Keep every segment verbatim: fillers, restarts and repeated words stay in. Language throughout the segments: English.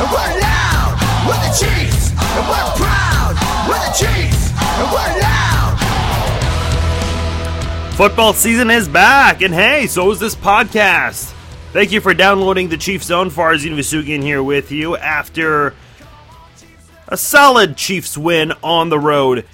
and we're loud. We're the Chiefs, and we're proud. We're the Chiefs, and we're loud. Football season is back, and hey, so is this podcast. Thank you for downloading the Chiefs Zone. Farzina Vasuki here with you after a solid Chiefs win on the road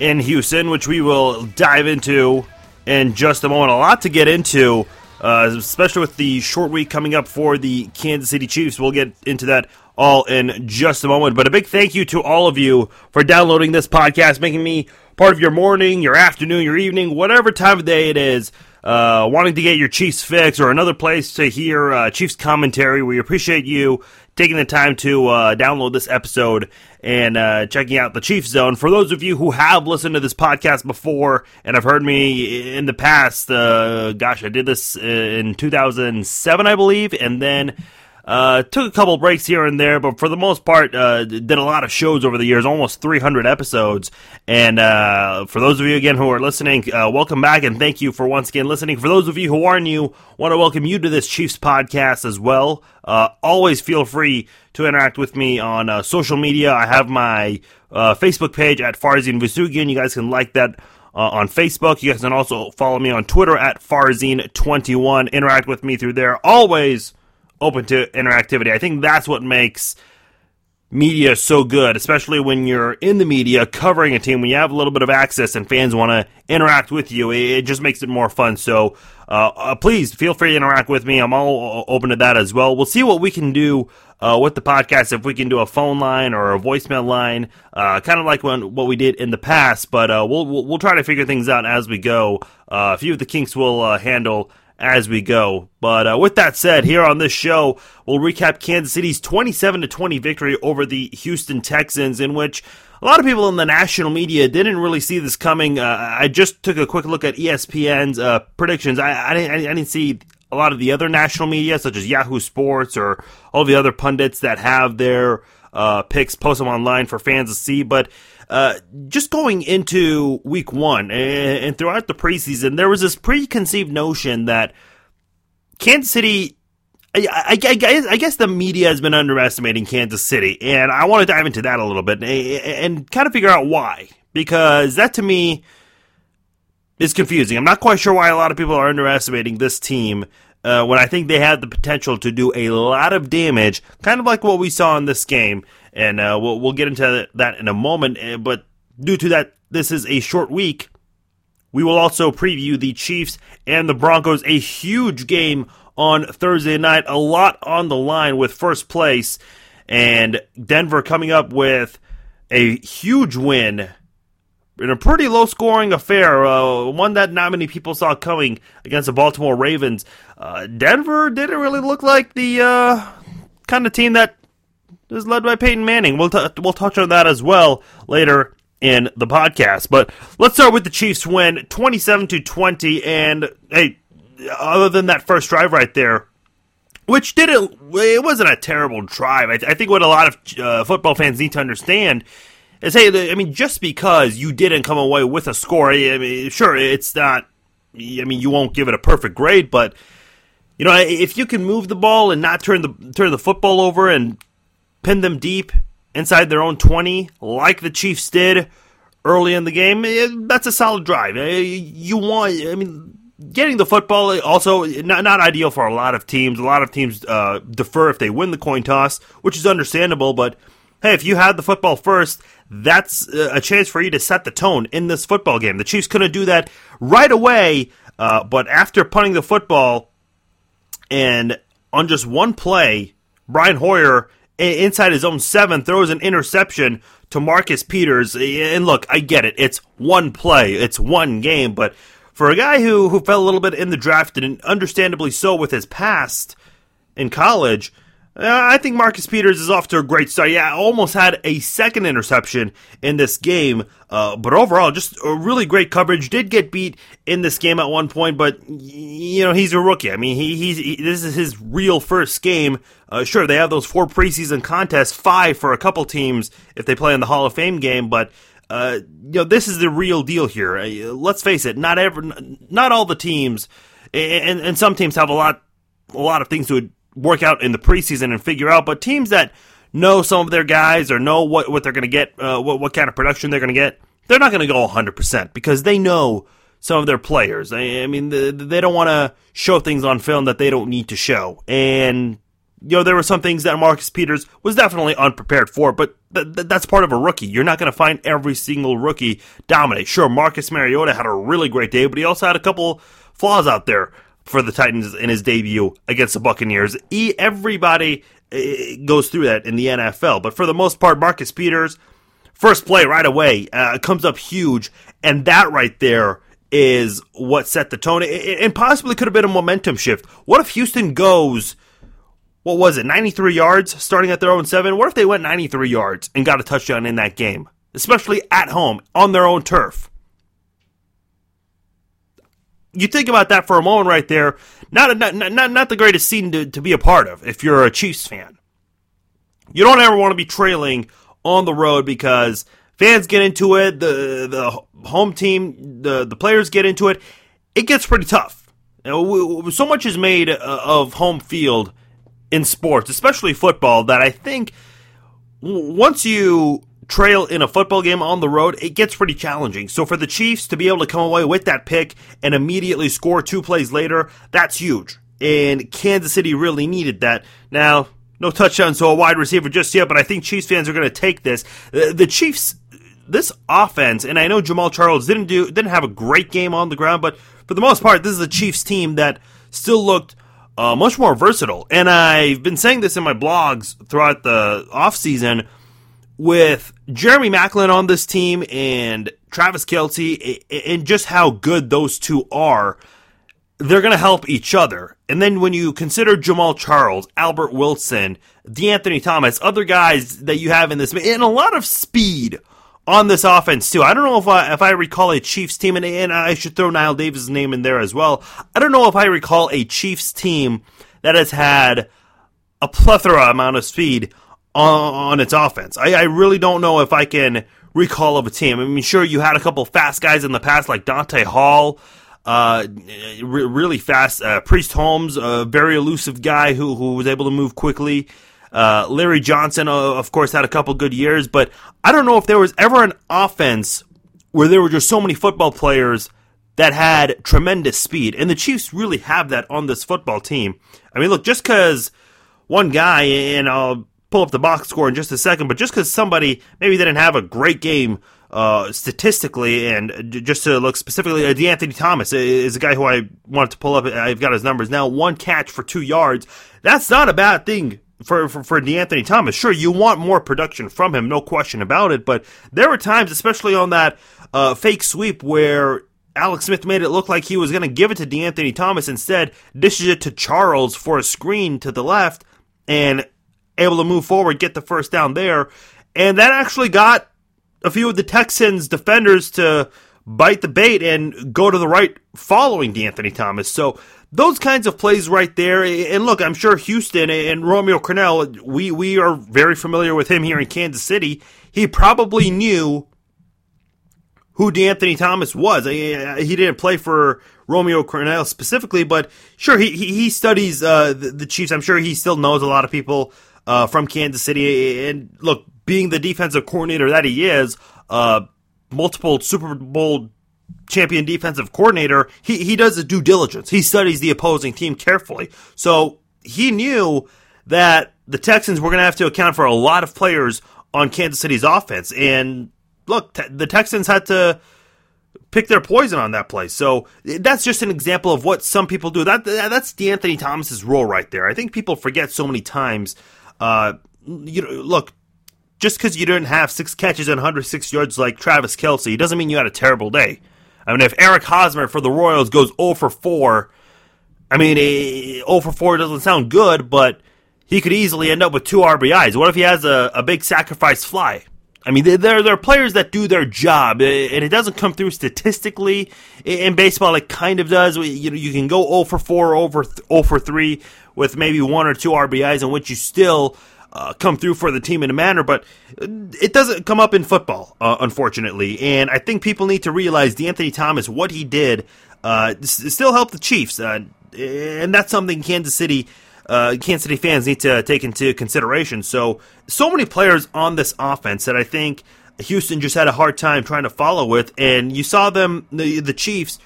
in Houston, which we will dive into in just a moment. A lot to get into, uh, especially with the short week coming up for the Kansas City Chiefs. We'll get into that all in just a moment. But a big thank you to all of you for downloading this podcast, making me part of your morning, your afternoon, your evening, whatever time of day it is. Uh, wanting to get your Chiefs fix or another place to hear uh, Chiefs commentary. We appreciate you taking the time to uh, download this episode and uh, checking out the Chiefs Zone. For those of you who have listened to this podcast before and have heard me in the past, uh, gosh, I did this in two thousand seven, I believe, and then uh, took a couple breaks here and there, but for the most part, uh, did a lot of shows over the years, almost three hundred episodes. And uh, for those of you, again, who are listening, uh, welcome back, and thank you for once again listening. For those of you who are new, want to welcome you to this Chiefs podcast as well. Uh, always feel free to interact with me on uh, social media. I have my uh, Facebook page at Farzin Vousoughian. You guys can like that uh, on Facebook. You guys can also follow me on Twitter at Farzin twenty-one. Interact with me through there. Always open to interactivity. I think that's what makes media so good, especially when you're in the media covering a team, when you have a little bit of access and fans want to interact with you. It just makes it more fun. So uh, please feel free to interact with me. I'm all open to that as well. We'll see what we can do uh, with the podcast, if we can do a phone line or a voicemail line, uh, kind of like when, what we did in the past, but uh, we'll, we'll we'll try to figure things out as we go. Uh, a few of the kinks we'll uh, handle as we go. But uh, with that said, here on this show, we'll recap Kansas City's twenty-seven to twenty victory over the Houston Texans, in which a lot of people in the national media didn't really see this coming. Uh, I just took a quick look at E S P N's uh, predictions. I, I, didn't, I didn't see a lot of the other national media, such as Yahoo Sports or all the other pundits that have their uh, picks, post them online for fans to see. But Uh, just going into week one and, and throughout the preseason, there was this preconceived notion that Kansas City, I, I, I, guess, I guess the media has been underestimating Kansas City, and I want to dive into that a little bit and, and kind of figure out why, because that to me is confusing. I'm not quite sure why a lot of people are underestimating this team uh, when I think they have the potential to do a lot of damage, kind of like what we saw in this game. And uh, we'll, we'll get into that in a moment. But due to that, this is a short week. We will also preview the Chiefs and the Broncos, a huge game on Thursday night. A lot on the line with first place. And Denver coming up with a huge win in a pretty low-scoring affair, uh, one that not many people saw coming against the Baltimore Ravens. Uh, Denver didn't really look like the uh, kind of team that is led by Peyton Manning. We'll t- we'll touch on that as well later in the podcast. But let's start with the Chiefs win, twenty-seven to twenty. And hey, other than that first drive right there, which didn't, it wasn't a terrible drive. I, th- I think what a lot of uh, football fans need to understand is, hey, I mean, just because you didn't come away with a score, I mean, sure, it's not, I mean, you won't give it a perfect grade, but you know, if you can move the ball and not turn the turn the football over and pin them deep inside their own twenty, like the Chiefs did early in the game, that's a solid drive. You want, I mean, getting the football also not not ideal for a lot of teams. A lot of teams uh, defer if they win the coin toss, which is understandable. But hey, if you have the football first, that's a chance for you to set the tone in this football game. The Chiefs couldn't do that right away, uh, but after punting the football and on just one play, Brian Hoyer, inside his own seven, throws an interception to Marcus Peters. And look, I get it. It's one play. It's one game. But for a guy who, who fell a little bit in the draft, and understandably so with his past in college, uh, I think Marcus Peters is off to a great start. Yeah, almost had a second interception in this game. Uh, but overall, just a really great coverage. Did get beat in this game at one point, but you know, he's a rookie. I mean, he he's he, this is his real first game. Uh, sure, they have those four preseason contests, five for a couple teams if they play in the Hall of Fame game. But uh, you know, this is the real deal here. Uh, let's face it, not every, not all the teams, and and some teams have a lot a lot of things to work out in the preseason and figure out. But teams that know some of their guys or know what, what they're going to get, uh, what, what kind of production they're going to get, they're not going to go one hundred percent because they know some of their players. I, I mean, they, they don't want to show things on film that they don't need to show. And, you know, there were some things that Marcus Peters was definitely unprepared for, but th- th- that's part of a rookie. You're not going to find every single rookie dominate. Sure, Marcus Mariota had a really great day, but he also had a couple flaws out there for the Titans in his debut against the Buccaneers. He, everybody uh, goes through that in the N F L, but for the most part, Marcus Peters, first play right away, uh, comes up huge, and that right there is what set the tone, and possibly could have been a momentum shift. What if Houston goes... What was it, ninety-three yards, starting at their own seven? What if they went ninety-three yards and got a touchdown in that game? Especially at home, on their own turf. You think about that for a moment right there. Not a, not, not, not the greatest scene to, to be a part of if you're a Chiefs fan. You don't ever want to be trailing on the road because fans get into it, the the home team, the, the players get into it. It gets pretty tough. So much is made of home field in sports, especially football, that I think once you trail in a football game on the road, it gets pretty challenging. So for the Chiefs to be able to come away with that pick and immediately score two plays later, that's huge. And Kansas City really needed that. Now, no touchdowns to a wide receiver just yet, but I think Chiefs fans are going to take this. The Chiefs, this offense, and I know Jamaal Charles didn't do didn't have a great game on the ground, but for the most part, this is a Chiefs team that still looked Uh, much more versatile, and I've been saying this in my blogs throughout the offseason, with Jeremy Maclin on this team and Travis Kelce, and just how good those two are, they're going to help each other. And then when you consider Jamaal Charles, Albert Wilson, DeAnthony Thomas, other guys that you have in this, and a lot of speed on this offense too. I don't know if I if I recall a Chiefs team, and, and I should throw Nile Davis' name in there as well. I don't know if I recall a Chiefs team that has had a plethora amount of speed on, on its offense. I, I really don't know if I can recall of a team. I mean, sure, you had a couple fast guys in the past like Dante Hall, uh, re- really fast. Uh, Priest Holmes, a very elusive guy who who was able to move quickly. Uh, Larry Johnson, uh, of course, had a couple good years, but I don't know if there was ever an offense where there were just so many football players that had tremendous speed, and the Chiefs really have that on this football team. I mean, look, just because one guy, and I'll pull up the box score in just a second, but just because somebody maybe didn't have a great game uh, statistically, and just to look specifically, uh, DeAnthony Thomas is a guy who I wanted to pull up. I've got his numbers now. One catch for two yards. That's not a bad thing. For, for for DeAnthony Thomas, sure, you want more production from him, no question about it, but there were times, especially on that uh, fake sweep where Alex Smith made it look like he was going to give it to DeAnthony Thomas, instead dishes it to Charles for a screen to the left and able to move forward, get the first down there, and that actually got a few of the Texans defenders to bite the bait and go to the right following DeAnthony Thomas. So those kinds of plays right there, and look, I'm sure Houston and Romeo Crennel, we, we are very familiar with him here in Kansas City. He probably knew who DeAnthony Thomas was. He didn't play for Romeo Crennel specifically, but sure, he he studies uh, the, the Chiefs. I'm sure he still knows a lot of people uh, from Kansas City, and look, being the defensive coordinator that he is, uh, multiple Super Bowl champion defensive coordinator, he he does the due diligence. He studies the opposing team carefully. So he knew that the Texans were going to have to account for a lot of players on Kansas City's offense. And look, te- the Texans had to pick their poison on that play. So that's just an example of what some people do. That That's DeAnthony Thomas's role right there. I think people forget so many times. Uh, you know, look, just because you didn't have six catches and one hundred six yards like Travis Kelce doesn't mean you had a terrible day. I mean, if Eric Hosmer for the Royals goes zero for four, I mean, zero for four doesn't sound good, but he could easily end up with two R B Is. What if he has a, a big sacrifice fly? I mean, there, there are players that do their job, and it doesn't come through statistically. In baseball, it kind of does. You know, you can go zero for four, zero for three with maybe one or two R B Is, in which you still Uh, come through for the team in a manner, but it doesn't come up in football, uh, unfortunately. And I think people need to realize DeAnthony Thomas, what he did, uh, s- still helped the Chiefs. Uh, and that's something Kansas City uh, Kansas City fans need to take into consideration. So, so many players on this offense that I think Houston just had a hard time trying to follow with, and you saw them, the, the Chiefs,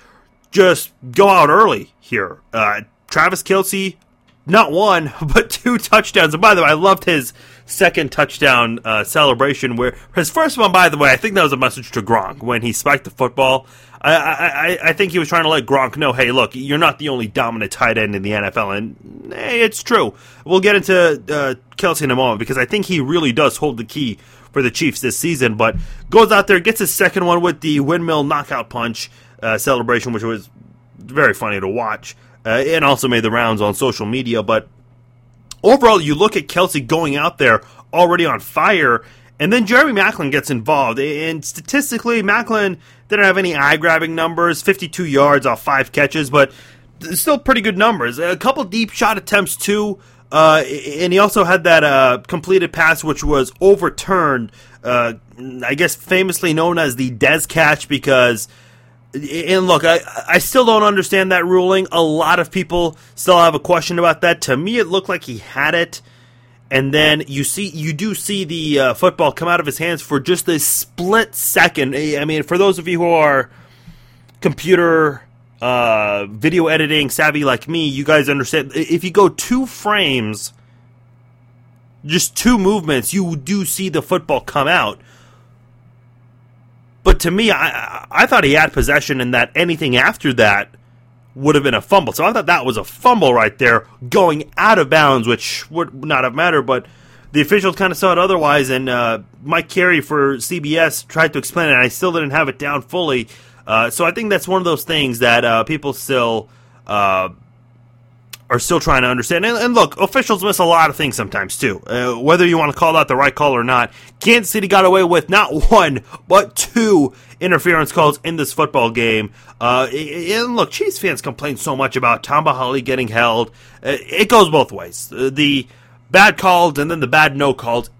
just go out early here. Uh, Travis Kelce, not one, but two touchdowns. And by the way, I loved his second touchdown uh, celebration. Where his first one, by the way, I think that was a message to Gronk when he spiked the football. I, I, I think he was trying to let Gronk know, hey, look, you're not the only dominant tight end in the N F L, and hey, it's true. We'll get into uh, Kelce in a moment because I think he really does hold the key for the Chiefs this season, but goes out there, gets his second one with the windmill knockout punch uh, celebration, which was very funny to watch, uh, and also made the rounds on social media. But overall, you look at Kelce going out there already on fire, and then Jeremy Maclin gets involved, and statistically, Maclin didn't have any eye-grabbing numbers, fifty-two yards off five catches, but still pretty good numbers. A couple deep shot attempts, too. Uh, and he also had that uh, completed pass, which was overturned, uh, I guess famously known as the Dez catch because, and look, I, I still don't understand that ruling. A lot of people still have a question about that. To me, it looked like he had it. And then you see, you do see the uh, football come out of his hands for just a split second. I mean, for those of you who are computer Uh, video editing savvy like me, you guys understand. If you go two frames, just two movements, you do see the football come out. But to me, I I thought he had possession, and that anything after that would have been a fumble. So I thought that was a fumble right there, going out of bounds, which would not have mattered. But the officials kind of saw it otherwise, and uh, Mike Carey for C B S tried to explain it, and I still didn't have it down fully. Uh, so I think that's one of those things that uh, people still uh, are still trying to understand. And, and look, officials miss a lot of things sometimes too, uh, whether you want to call out the right call or not. Kansas City got away with not one but two interference calls in this football game. Uh, and look, Chiefs fans complain so much about Tamba Holly getting held. It goes both ways. The bad called and then the bad no called,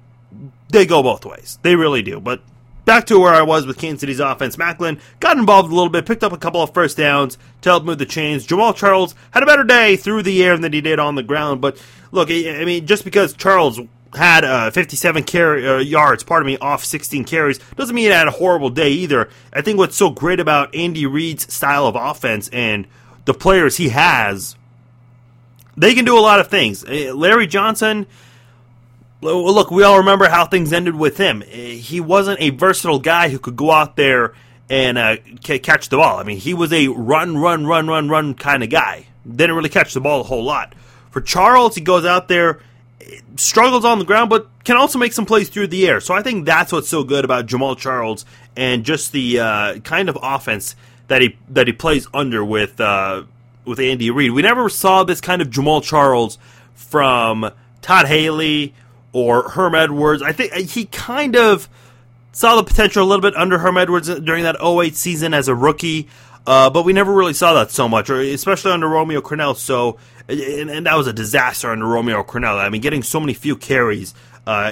they go both ways. They really do, but back to where I was with Kansas City's offense. Maclin got involved a little bit, picked up a couple of first downs to help move the chains. Jamaal Charles had a better day through the air than he did on the ground. But look, I mean, just because Charles had uh, fifty-seven carry, uh, yards, pardon me, off sixteen carries, doesn't mean he had a horrible day either. I think what's so great about Andy Reid's style of offense and the players he has, they can do a lot of things. Larry Johnson, look, we all remember how things ended with him. He wasn't a versatile guy who could go out there and uh, c- catch the ball. I mean, he was a run, run, run, run, run kind of guy. Didn't really catch the ball a whole lot. For Charles, he goes out there, struggles on the ground, but can also make some plays through the air. So I think that's what's so good about Jamaal Charles and just the uh, kind of offense that he that he plays under with uh, with Andy Reid. We never saw this kind of Jamaal Charles from Todd Haley or Herm Edwards. I think he kind of saw the potential a little bit under Herm Edwards during that oh eight season as a rookie, uh, but we never really saw that so much, or especially under Romeo Crennel. So, and, and that was a disaster under Romeo Crennel. I mean, getting so many few carries. Uh,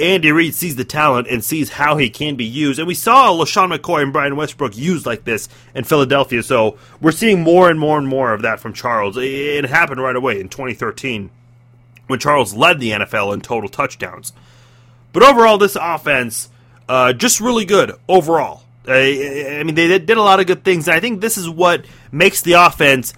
Andy Reid sees the talent and sees how he can be used, and we saw LaShawn McCoy and Brian Westbrook used like this in Philadelphia. So we're seeing more and more and more of that from Charles. It happened right away in twenty thirteen. When Charles led the N F L in total touchdowns. But overall, this offense, uh, just really good overall. I, I mean, they did a lot of good things. I think this is what makes the offense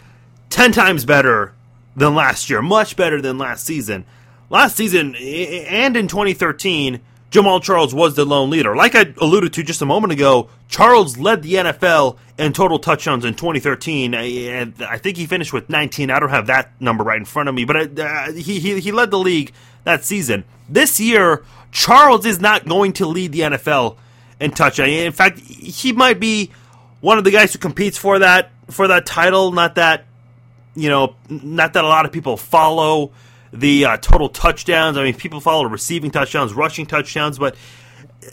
ten times better than last year, much better than last season. Last season, and in twenty thirteen, Jamaal Charles was the lone leader. Like I alluded to just a moment ago, Charles led the N F L in total touchdowns in twenty thirteen. I, I think he finished with nineteen. I don't have that number right in front of me, but I, uh, he, he he led the league that season. This year, Charles is not going to lead the N F L in touchdowns. In fact, he might be one of the guys who competes for that for that title. Not that you know, not that a lot of people follow the uh, total touchdowns. I mean, people follow receiving touchdowns, rushing touchdowns, but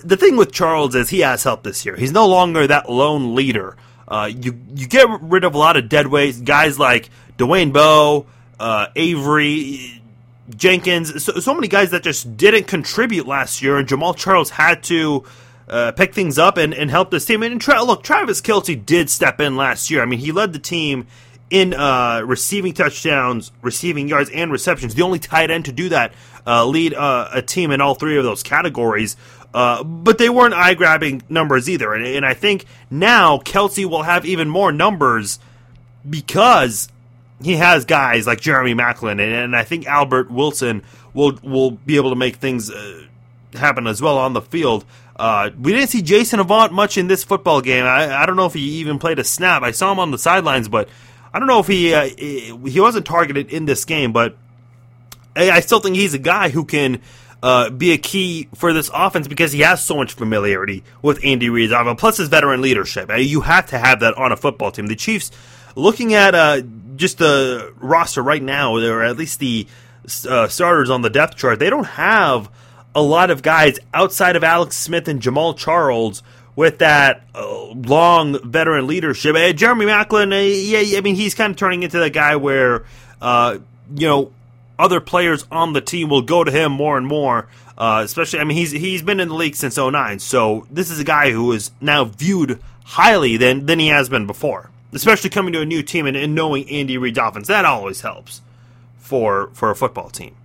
the thing with Charles is he has help this year. He's no longer that lone leader. Uh, you you get rid of a lot of dead weight, guys like Dwayne Bowe, uh, Avery, Jenkins, so, so many guys that just didn't contribute last year, and Jamaal Charles had to uh, pick things up and, and help this team. And, and tra- look, Travis Kelce did step in last year. I mean, he led the team in uh, receiving touchdowns, receiving yards, and receptions. The only tight end to do that, uh, lead uh, a team in all three of those categories. Uh, but they weren't eye-grabbing numbers either. And, and I think now Kelce will have even more numbers because he has guys like Jeremy Maclin, and, and I think Albert Wilson will will be able to make things uh, happen as well on the field. Uh, we didn't see Jason Avant much in this football game. I, I don't know if he even played a snap. I saw him on the sidelines, but I don't know if he uh, he wasn't targeted in this game. But I still think he's a guy who can uh, be a key for this offense because he has so much familiarity with Andy Reid's offense, plus his veteran leadership. You have to have that on a football team. The Chiefs, looking at uh, just the roster right now, or at least the uh, starters on the depth chart, they don't have a lot of guys outside of Alex Smith and Jamaal Charles with that uh, long veteran leadership. Uh, Jeremy Maclin, uh, yeah, I mean, he's kind of turning into that guy where, uh, you know, other players on the team will go to him more and more. Uh, especially, I mean, he's he's been in the league since oh nine, so this is a guy who is now viewed highly than than he has been before. Especially coming to a new team and, and knowing Andy Reid's offense, that always helps for for a football team.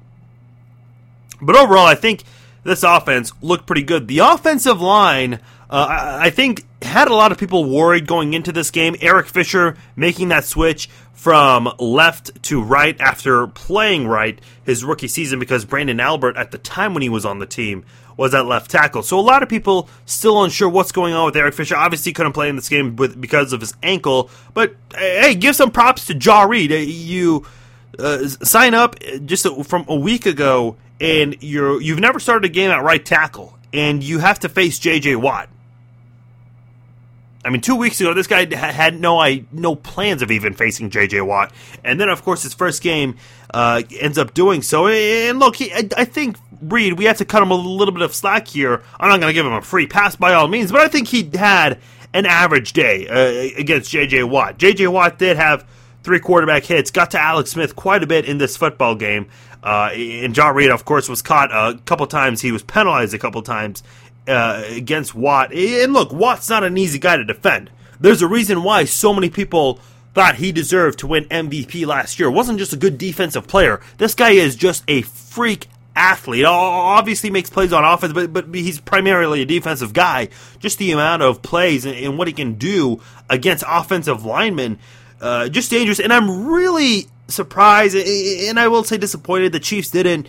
But overall, I think this offense looked pretty good. The offensive line, uh, I, I think, had a lot of people worried going into this game. Eric Fisher making that switch from left to right after playing right his rookie season because Brandon Albert, at the time when he was on the team, was at left tackle. So a lot of people still unsure what's going on with Eric Fisher. Obviously couldn't play in this game with, because of his ankle. But, hey, give some props to Ja Reed. You uh, sign up just from a week ago, and you're, you've never started a game at right tackle, and you have to face J J. Watt. I mean, two weeks ago, this guy had no I, no plans of even facing J J. Watt. And then, of course, his first game uh, ends up doing so. And look, he, I, I think, Reed, we have to cut him a little bit of slack here. I'm not going to give him a free pass by all means, but I think he had an average day uh, against J J. Watt. J J. Watt did have three quarterback hits, got to Alex Smith quite a bit in this football game. Uh, and Ja Reed, of course, was caught a couple times. He was penalized a couple times uh, against Watt. And look, Watt's not an easy guy to defend. There's a reason why so many people thought he deserved to win M V P last year. It wasn't just a good defensive player. This guy is just a freak athlete. Obviously makes plays on offense, but, but he's primarily a defensive guy. Just the amount of plays and, and what he can do against offensive linemen, uh, just dangerous. And I'm really surprised, and I will say disappointed, the Chiefs didn't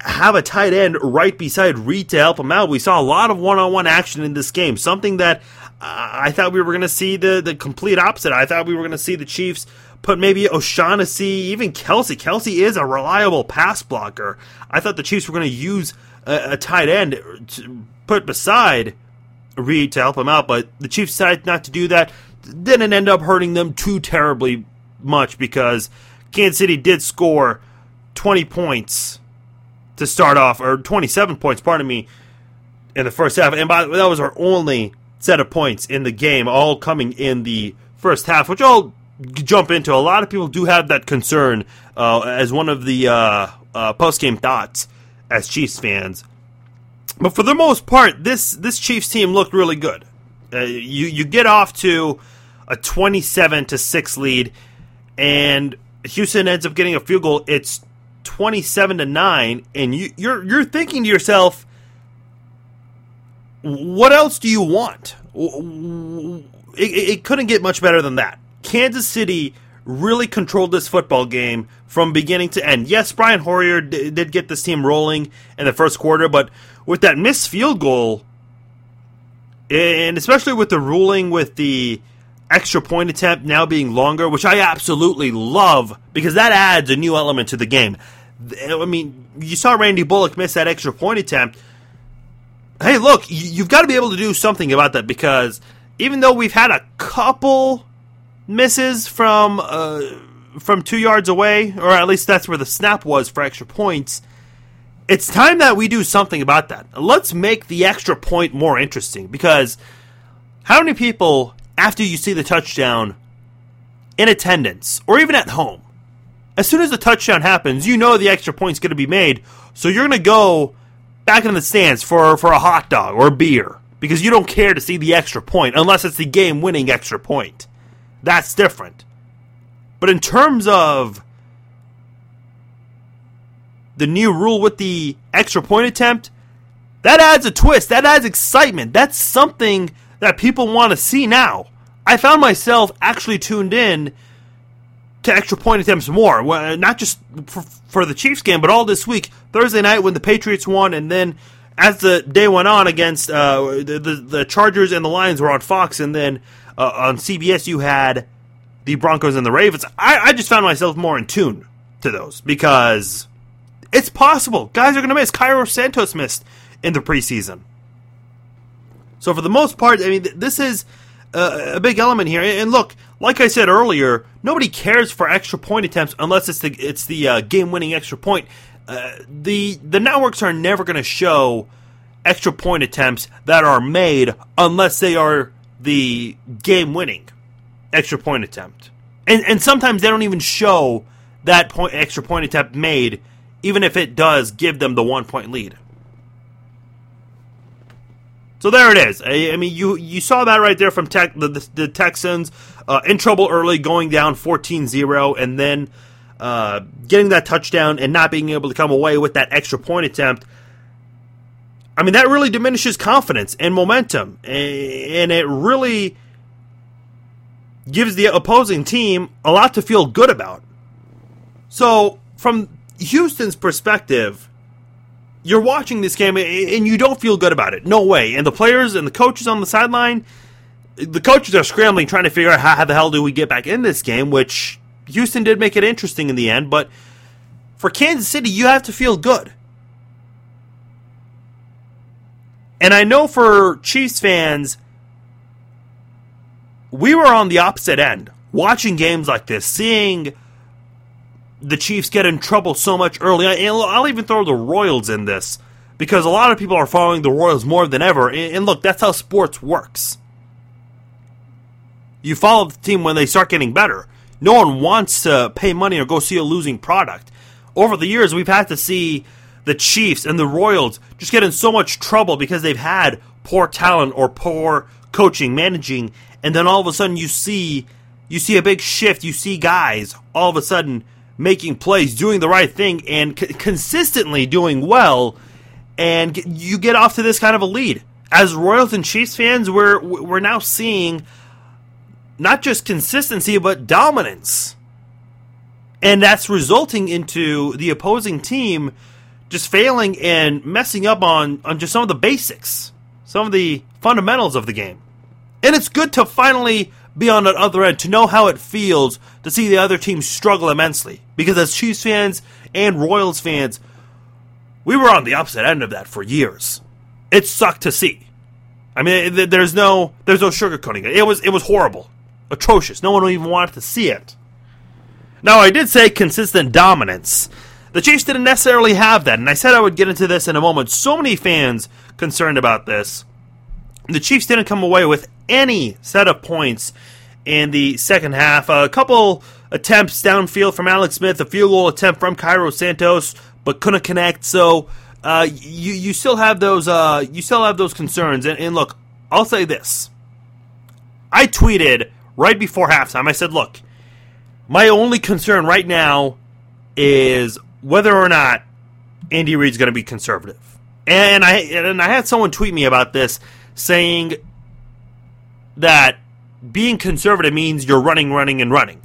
have a tight end right beside Reed to help him out. We saw a lot of one-on-one action in this game, something that I thought we were going to see the, the complete opposite. I thought we were going to see the Chiefs put maybe O'Shaughnessy, even Kelce. Kelce is a reliable pass blocker. I thought the Chiefs were going to use a, a tight end to put beside Reed to help him out, but the Chiefs decided not to do that. Didn't end up hurting them too terribly much because Kansas City did score twenty points to start off, or twenty-seven points, pardon me, in the first half. And by the way, that was our only set of points in the game, all coming in the first half, which I'll jump into. A lot of people do have that concern uh, as one of the uh, uh, post-game thoughts as Chiefs fans. But for the most part, this, this Chiefs team looked really good. Uh, you, you get off to a twenty-seven to six lead, and Houston ends up getting a field goal. It's twenty-seven to nine, and you, you're you're thinking to yourself, what else do you want? It, it couldn't get much better than that. Kansas City really controlled this football game from beginning to end. Yes, Brian Hoyer d- did get this team rolling in the first quarter, but with that missed field goal, and especially with the ruling with the extra point attempt now being longer, which I absolutely love because that adds a new element to the game. I mean, you saw Randy Bullock miss that extra point attempt. Hey, look, you've got to be able to do something about that because even though we've had a couple misses from uh, from two yards away, or at least that's where the snap was for extra points, it's time that we do something about that. Let's make the extra point more interesting because how many people, after you see the touchdown in attendance, or even at home, as soon as the touchdown happens, you know the extra point's going to be made, so you're going to go back in the stands for, for a hot dog or a beer, because you don't care to see the extra point, unless it's the game-winning extra point. That's different. But in terms of the new rule with the extra point attempt, that adds a twist. That adds excitement. That's something that people want to see now. I found myself actually tuned in to extra point attempts more. Not just for, for the Chiefs game, but all this week. Thursday night when the Patriots won, and then as the day went on against uh, the, the, the Chargers and the Lions were on Fox, and then uh, on C B S you had the Broncos and the Ravens. I, I just found myself more in tune to those because it's possible. Guys are going to miss. Cairo Santos missed in the preseason. So for the most part, I mean, th- this is uh, a big element here. And look, like I said earlier, nobody cares for extra point attempts unless it's the it's the uh, game-winning extra point. Uh, the the networks are never going to show extra point attempts that are made unless they are the game-winning extra point attempt. And and sometimes they don't even show that point extra point attempt made, even if it does give them the one-point lead. So there it is. I, I mean, you you saw that right there from tech, the, the, the Texans uh, in trouble early, going down fourteen zero, and then uh, getting that touchdown and not being able to come away with that extra point attempt. I mean, that really diminishes confidence and momentum, and it really gives the opposing team a lot to feel good about. So from Houston's perspective, you're watching this game, and you don't feel good about it. No way. And the players and the coaches on the sideline, the coaches are scrambling, trying to figure out how the hell do we get back in this game, which Houston did make it interesting in the end. But for Kansas City, you have to feel good. And I know for Chiefs fans, we were on the opposite end, watching games like this, seeing the Chiefs get in trouble so much early. And I'll even throw the Royals in this, because a lot of people are following the Royals more than ever. And look, that's how sports works. You follow the team when they start getting better. No one wants to pay money or go see a losing product. Over the years, we've had to see the Chiefs and the Royals just get in so much trouble because they've had poor talent or poor coaching, managing, and then all of a sudden you see, you see a big shift. You see guys all of a sudden making plays, doing the right thing, and c- consistently doing well, and g- you get off to this kind of a lead. As Royals and Chiefs fans, we're we're now seeing not just consistency, but dominance. And that's resulting into the opposing team just failing and messing up on, on just some of the basics, some of the fundamentals of the game. And it's good to finally be on the other end, to know how it feels to see the other team struggle immensely. Because as Chiefs fans and Royals fans, we were on the opposite end of that for years. It sucked to see. I mean, there's no there's no sugarcoating it. It was, it was horrible, atrocious. No one even wanted to see it. Now, I did say consistent dominance. The Chiefs didn't necessarily have that, and I said I would get into this in a moment. So many fans concerned about this. The Chiefs didn't come away with any set of points in the second half. A couple attempts downfield from Alex Smith, a field goal attempt from Cairo Santos, but couldn't connect. So uh, you you still have those uh, you still have those concerns. And, and look, I'll say this: I tweeted right before halftime. I said, "Look, my only concern right now is whether or not Andy Reid's going to be conservative." And I and I had someone tweet me about this, saying that being conservative means you're running, running, and running,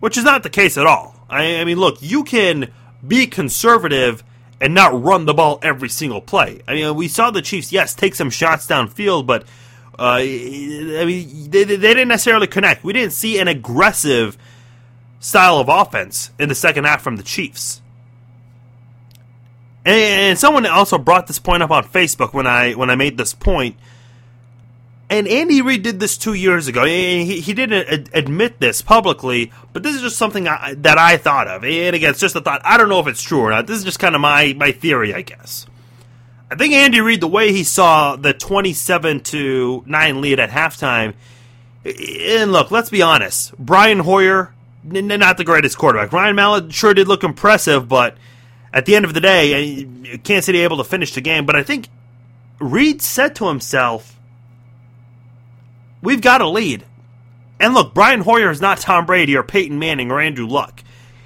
which is not the case at all. I, I mean, look, you can be conservative and not run the ball every single play. I mean, we saw the Chiefs, yes, take some shots downfield, but uh, I mean, they, they didn't necessarily connect. We didn't see an aggressive style of offense in the second half from the Chiefs. And someone also brought this point up on Facebook when I when I made this point. And Andy Reid did this two years ago. He, he didn't ad- admit this publicly, but this is just something I, that I thought of. And again, it's just a thought. I don't know if it's true or not. This is just kind of my, my theory, I guess. I think Andy Reid, the way he saw the twenty-seven to nine lead at halftime, and look, let's be honest, Brian Hoyer, n- not the greatest quarterback. Ryan Mallett sure did look impressive, but at the end of the day, Kansas City able to finish the game. But I think Reid said to himself, we've got a lead. And look, Brian Hoyer is not Tom Brady or Peyton Manning or Andrew Luck.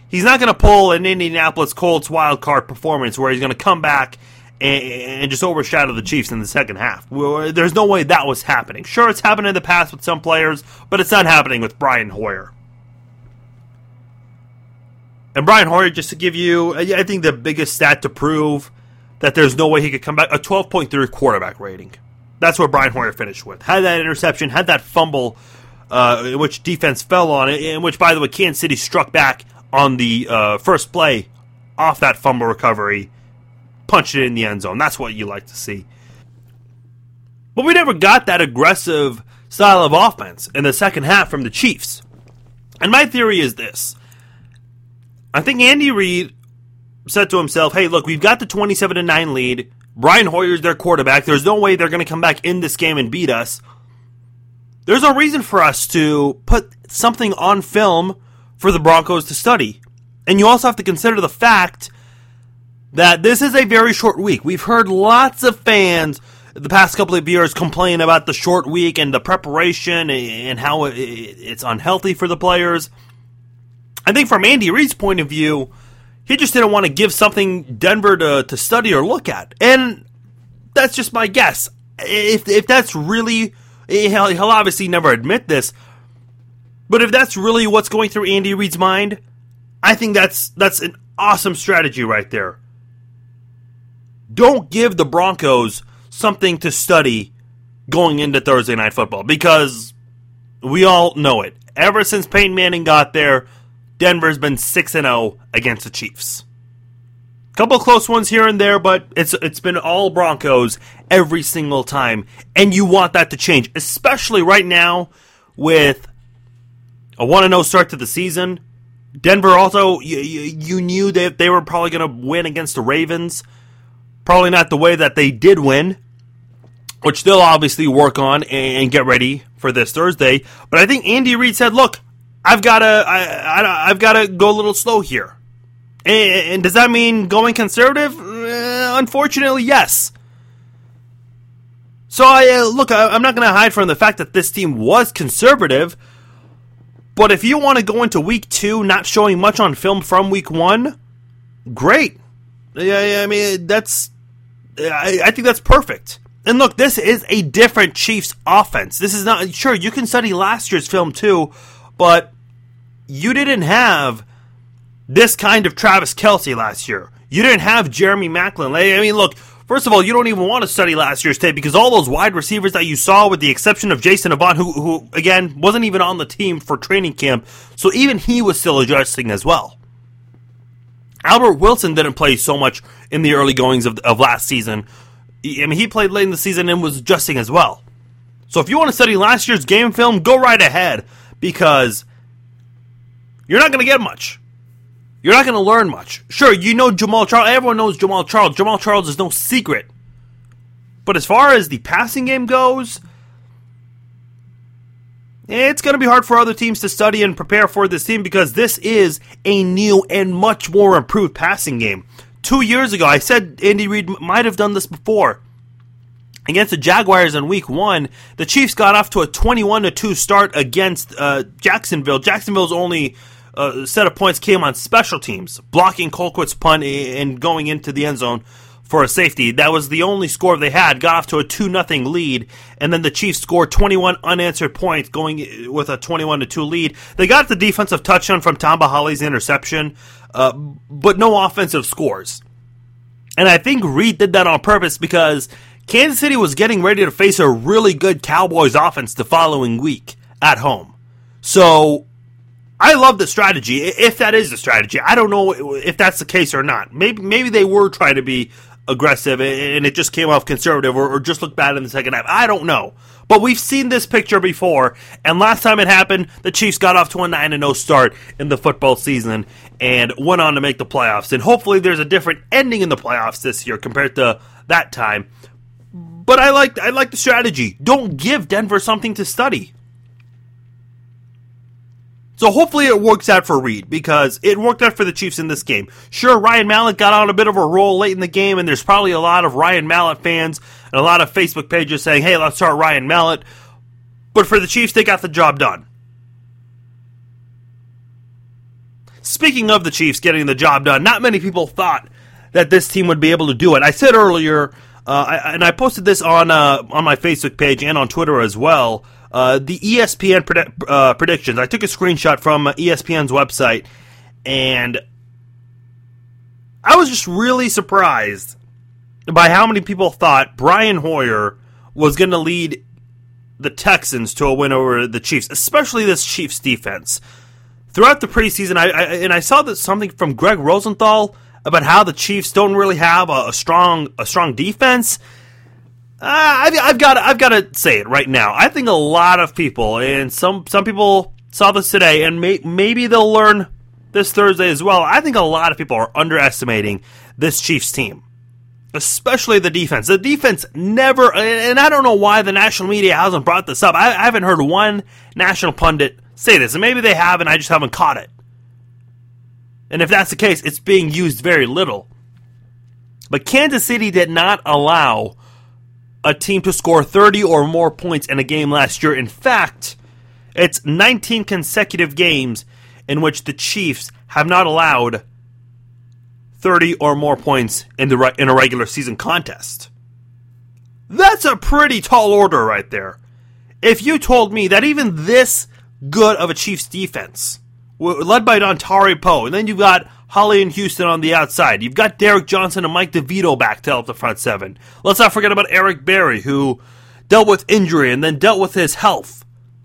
He's not going to pull an Indianapolis Colts wildcard performance where he's going to come back and, and just overshadow the Chiefs in the second half. There's no way that was happening. Sure, it's happened in the past with some players, but it's not happening with Brian Hoyer. And Brian Hoyer, just to give you, I think the biggest stat to prove that there's no way he could come back, a twelve point three quarterback rating. That's where Brian Hoyer finished with. Had that interception, had that fumble, uh, in which defense fell on it, in which, by the way, Kansas City struck back on the uh, first play off that fumble recovery, punched it in the end zone. That's what you like to see. But we never got that aggressive style of offense in the second half from the Chiefs. And my theory is this. I think Andy Reid said to himself, hey, look, we've got the twenty-seven to nine lead. Brian Hoyer's their quarterback. There's no way they're going to come back in this game and beat us. There's no reason for us to put something on film for the Broncos to study. And you also have to consider the fact that this is a very short week. We've heard lots of fans the past couple of years complain about the short week and the preparation and how it's unhealthy for the players. I think from Andy Reid's point of view, he just didn't want to give something Denver to, to study or look at. And that's just my guess. If if that's really, he'll, he'll obviously never admit this, but if that's really what's going through Andy Reid's mind, I think that's that's an awesome strategy right there. Don't give the Broncos something to study going into Thursday Night Football, because we all know it. Ever since Peyton Manning got there, Denver's been six and oh against the Chiefs. Couple close ones here and there, but it's it's been all Broncos every single time. And you want that to change, especially right now with a one and oh start to the season. Denver also, you, you knew that they were probably going to win against the Ravens. Probably not the way that they did win, which they'll obviously work on and get ready for this Thursday. But I think Andy Reid said, look, I've got to I, I, I've got to go a little slow here. And, and does that mean going conservative? Uh, unfortunately, yes. So, I uh, look, I, I'm not going to hide from the fact that this team was conservative. But if you want to go into week two not showing much on film from week one, great. Yeah, I mean, that's I, I think that's perfect. And look, this is a different Chiefs offense. This is not, sure, you can study last year's film too, but you didn't have this kind of Travis Kelce last year. You didn't have Jeremy Maclin. I mean, look, first of all, you don't even want to study last year's tape because all those wide receivers that you saw, with the exception of Jason Avant, who, who again, wasn't even on the team for training camp, so even he was still adjusting as well. Albert Wilson didn't play so much in the early goings of, of last season. I mean, he played late in the season and was adjusting as well. So if you want to study last year's game film, go right ahead. Because you're not going to get much. You're not going to learn much. Sure, you know Jamaal Charles. Everyone knows Jamaal Charles. Jamaal Charles is no secret. But as far as the passing game goes, it's going to be hard for other teams to study and prepare for this team, because this is a new and much more improved passing game. Two years ago, I said Andy Reid might have done this before. Against the Jaguars in week one, the Chiefs got off to a twenty-one to two start against uh, Jacksonville. Jacksonville's only uh, set of points came on special teams, blocking Colquitt's punt and going into the end zone for a safety. That was the only score they had. Got off to a two nothing lead, and then the Chiefs scored twenty-one unanswered points, going with a twenty-one to two lead. They got the defensive touchdown from Tamba Halley's interception, uh, but no offensive scores. And I think Reid did that on purpose because Kansas City was getting ready to face a really good Cowboys offense the following week at home. So I love the strategy, if that is the strategy. I don't know if that's the case or not. Maybe maybe they were trying to be aggressive and it just came off conservative, or, or just looked bad in the second half. I don't know. But we've seen this picture before, and last time it happened, the Chiefs got off to a nine and oh start in the football season and went on to make the playoffs. And hopefully there's a different ending in the playoffs this year compared to that time. But I like I like the strategy. Don't give Denver something to study. So hopefully it works out for Reid, because it worked out for the Chiefs in this game. Sure, Ryan Mallett got on a bit of a roll late in the game, and there's probably a lot of Ryan Mallett fans and a lot of Facebook pages saying, hey, let's start Ryan Mallett. But for the Chiefs, they got the job done. Speaking of the Chiefs getting the job done, not many people thought that this team would be able to do it. I said earlier, uh, I, and I posted this on uh, on my Facebook page and on Twitter as well, uh, the E S P N pred- uh, predictions. I took a screenshot from E S P N's website, and I was just really surprised by how many people thought Brian Hoyer was going to lead the Texans to a win over the Chiefs, especially this Chiefs defense. Throughout the preseason, I, I and I saw that something from Greg Rosenthal about how the Chiefs don't really have a, a strong a strong defense. Uh, I've, I've got I've got to say it right now. I think a lot of people, and some some people saw this today, and may, maybe they'll learn this Thursday as well. I think a lot of people are underestimating this Chiefs team, especially the defense. The defense never, and I don't know why the national media hasn't brought this up. I, I haven't heard one national pundit say this, and maybe they have, and I just haven't caught it. And if that's the case, it's being used very little. But Kansas City did not allow a team to score thirty or more points in a game last year. In fact, it's nineteen consecutive games in which the Chiefs have not allowed thirty or more points in the re- in a regular season contest. That's a pretty tall order right there. If you told me that even this good of a Chiefs defense, led by Dontari Poe, and then you've got Holly and Houston on the outside, you've got Derek Johnson and Mike DeVito back to help the front seven. Let's not forget about Eric Berry, who dealt with injury and then dealt with his health.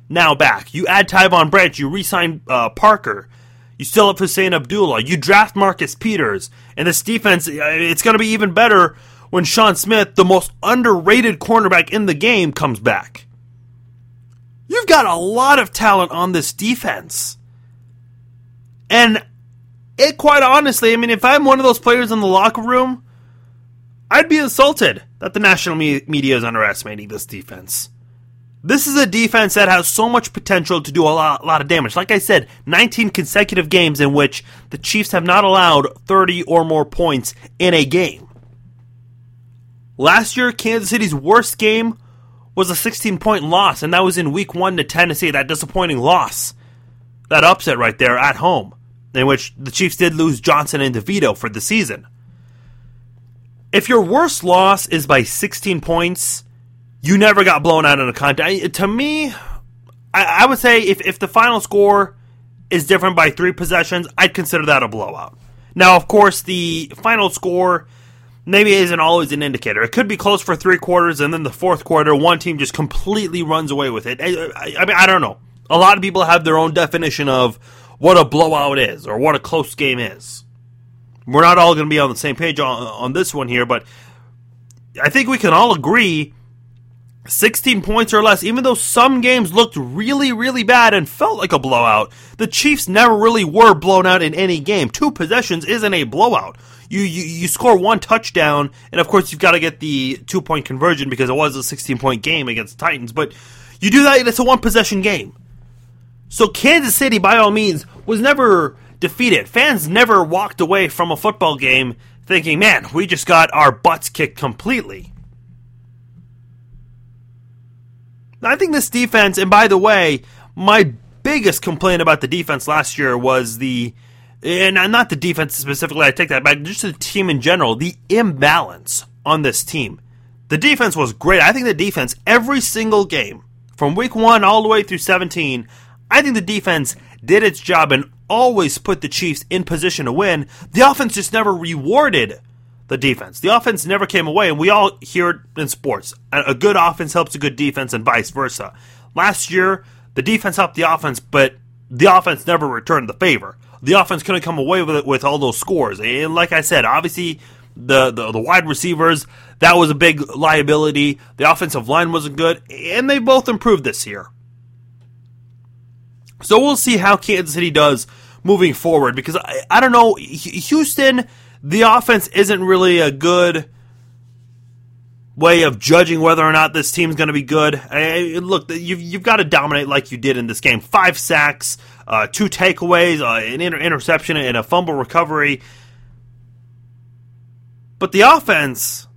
Now back. You add Tyvon Branch, you re-sign uh, Parker. You still have Hussein Abdullah. You draft Marcus Peters. And this defense, it's going to be even better when Sean Smith, the most underrated cornerback in the game, comes back. You've got a lot of talent on this defense. And it, quite honestly, I mean, if I'm one of those players in the locker room, I'd be insulted that the national me- media is underestimating this defense. This is a defense that has so much potential to do a lot, a lot of damage. Like I said, nineteen consecutive games in which the Chiefs have not allowed thirty or more points in a game. Last year, Kansas City's worst game was a sixteen-point loss, and that was in Week one to Tennessee, that disappointing loss. That upset right there at home, in which the Chiefs did lose Johnson and DeVito for the season. If your worst loss is by sixteen points, you never got blown out in a contest. To me, I, I would say if, if the final score is different by three possessions, I'd consider that a blowout. Now, of course, the final score maybe isn't always an indicator. It could be close for three quarters, and then the fourth quarter, one team just completely runs away with it. I, I, I mean, I don't know. A lot of people have their own definition of what a blowout is or what a close game is. We're not all going to be on the same page on, on this one here, but I think we can all agree sixteen points or less, even though some games looked really, really bad and felt like a blowout, the Chiefs never really were blown out in any game. Two possessions isn't a blowout. You you, you score one touchdown, and of course you've got to get the two-point conversion because it was a sixteen-point game against the Titans, but you do that and it's a one-possession game. So Kansas City, by all means, was never defeated. Fans never walked away from a football game thinking, man, we just got our butts kicked completely. I think this defense, and by the way, my biggest complaint about the defense last year was the, and not the defense specifically, I take that back, just the team in general, the imbalance on this team. The defense was great. I think the defense, every single game, from week one all the way through seventeen, I think the defense did its job and always put the Chiefs in position to win. The offense just never rewarded the defense. The offense never came away, and we all hear it in sports. A good offense helps a good defense and vice versa. Last year, the defense helped the offense, but the offense never returned the favor. The offense couldn't come away with it with all those scores. And like I said, obviously, the, the, the wide receivers, that was a big liability. The offensive line wasn't good, and they both improved this year. So we'll see how Kansas City does moving forward, because I, I don't know, Houston, the offense isn't really a good way of judging whether or not this team's going to be good. I, look, you've, you've got to dominate like you did in this game. Five sacks, uh, two takeaways, uh, an inter- interception, and a fumble recovery. But the offense,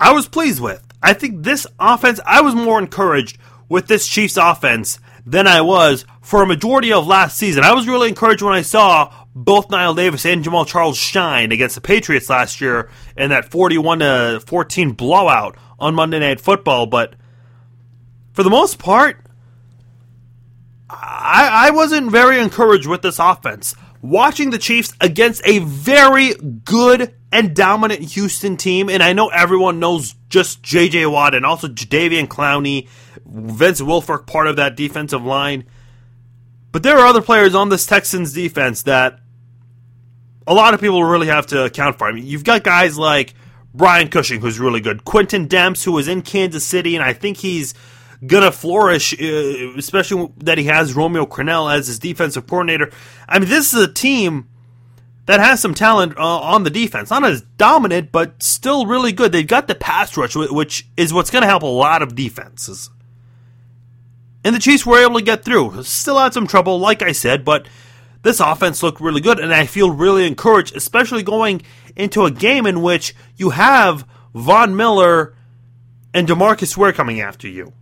I was pleased with. I think this offense, I was more encouraged with this Chiefs offense than I was for a majority of last season. I was really encouraged when I saw both Nile Davis and Jamaal Charles shined against the Patriots last year in that forty-one to fourteen blowout on Monday Night Football. But for the most part, I, I wasn't very encouraged with this offense. Watching the Chiefs against a very good and dominant Houston team, and I know everyone knows just J J. Watt and also Jadeveon Clowney, Vince Wilfork, part of that defensive line. But there are other players on this Texans defense that a lot of people really have to account for. I mean, you've got guys like Brian Cushing, who's really good, Quentin Demps, who is in Kansas City, and I think he's going to flourish, especially that he has Romeo Crennel as his defensive coordinator. I mean, this is a team that has some talent uh, on the defense. Not as dominant, but still really good. They've got the pass rush, which is what's going to help a lot of defenses. And the Chiefs were able to get through. Still had some trouble, like I said, but this offense looked really good, and I feel really encouraged, especially going into a game in which you have Von Miller and DeMarcus Ware coming after you.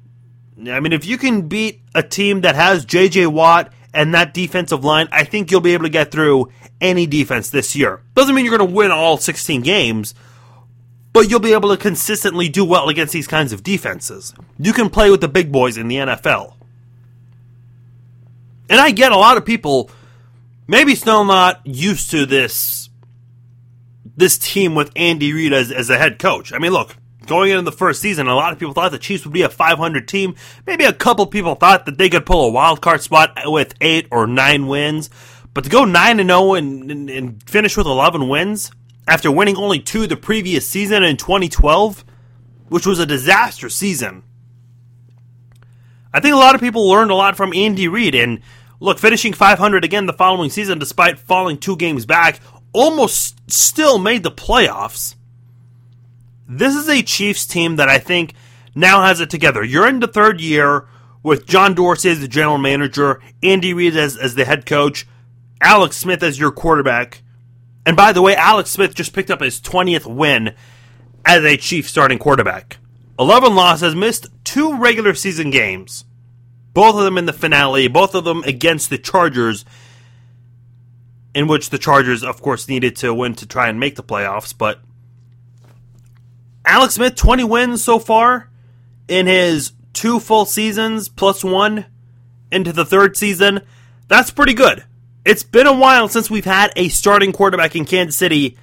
I mean, if you can beat a team that has J J. Watt and that defensive line, I think you'll be able to get through any defense this year. Doesn't mean you're going to win all sixteen games, but you'll be able to consistently do well against these kinds of defenses. You can play with the big boys in the N F L. And I get a lot of people maybe still not used to this this team with Andy Reid as, as a head coach. I mean, look, going into the first season, a lot of people thought the Chiefs would be a five hundred team. Maybe a couple people thought that they could pull a wild card spot with eight or nine wins. But to go nine and oh and, and, and finish with eleven wins after winning only two the previous season in twenty twelve, which was a disaster season. I think a lot of people learned a lot from Andy Reid. And look, finishing five hundred again the following season despite falling two games back, almost still made the playoffs. This is a Chiefs team that I think now has it together. You're in the third year with John Dorsey as the general manager, Andy Reid as, as the head coach, Alex Smith as your quarterback. And by the way, Alex Smith just picked up his twentieth win as a Chiefs starting quarterback. eleven losses, missed two regular season games. Both of them in the finale, both of them against the Chargers, in which the Chargers, of course, needed to win to try and make the playoffs, but Alex Smith, twenty wins so far in his two full seasons, plus one into the third season. That's pretty good. It's been a while since we've had a starting quarterback in Kansas City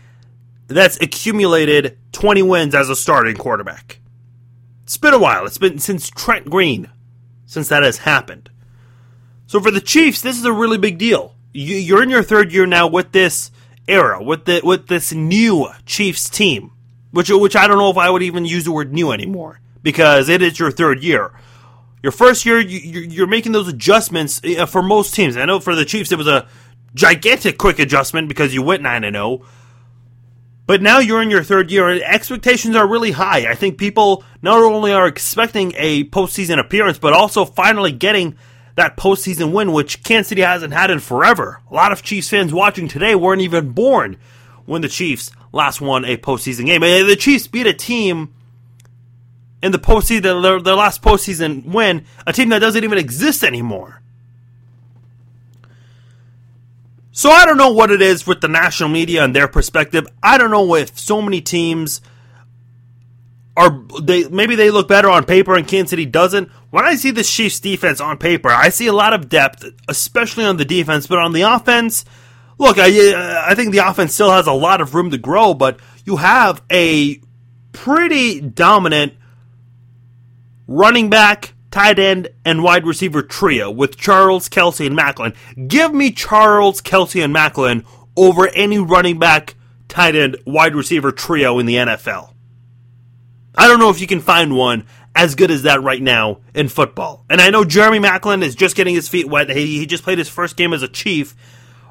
that's accumulated twenty wins as a starting quarterback. It's been a while. It's been since Trent Green, since that has happened. So for the Chiefs, this is a really big deal. You're in your third year now with this era, with the with this new Chiefs team. Which which I don't know if I would even use the word new anymore, because it is your third year. Your first year, you, you're making those adjustments for most teams. I know for the Chiefs, it was a gigantic quick adjustment because you went nine and oh. But now you're in your third year, and expectations are really high. I think people not only are expecting a postseason appearance, but also finally getting that postseason win, which Kansas City hasn't had in forever. A lot of Chiefs fans watching today weren't even born when the Chiefs last won a postseason game. The Chiefs beat a team in the postseason, their, their last postseason win, a team that doesn't even exist anymore. So I don't know what it is with the national media and their perspective. I don't know if so many teams are, they maybe they look better on paper and Kansas City doesn't. When I see the Chiefs defense on paper, I see a lot of depth, especially on the defense, but on the offense, look, I I think the offense still has a lot of room to grow, but you have a pretty dominant running back, tight end, and wide receiver trio with Charles, Kelce, and Maclin. Give me Charles, Kelce, and Maclin over any running back, tight end, wide receiver trio in the N F L. I don't know if you can find one as good as that right now in football. And I know Jeremy Maclin is just getting his feet wet. He, he just played his first game as a Chief.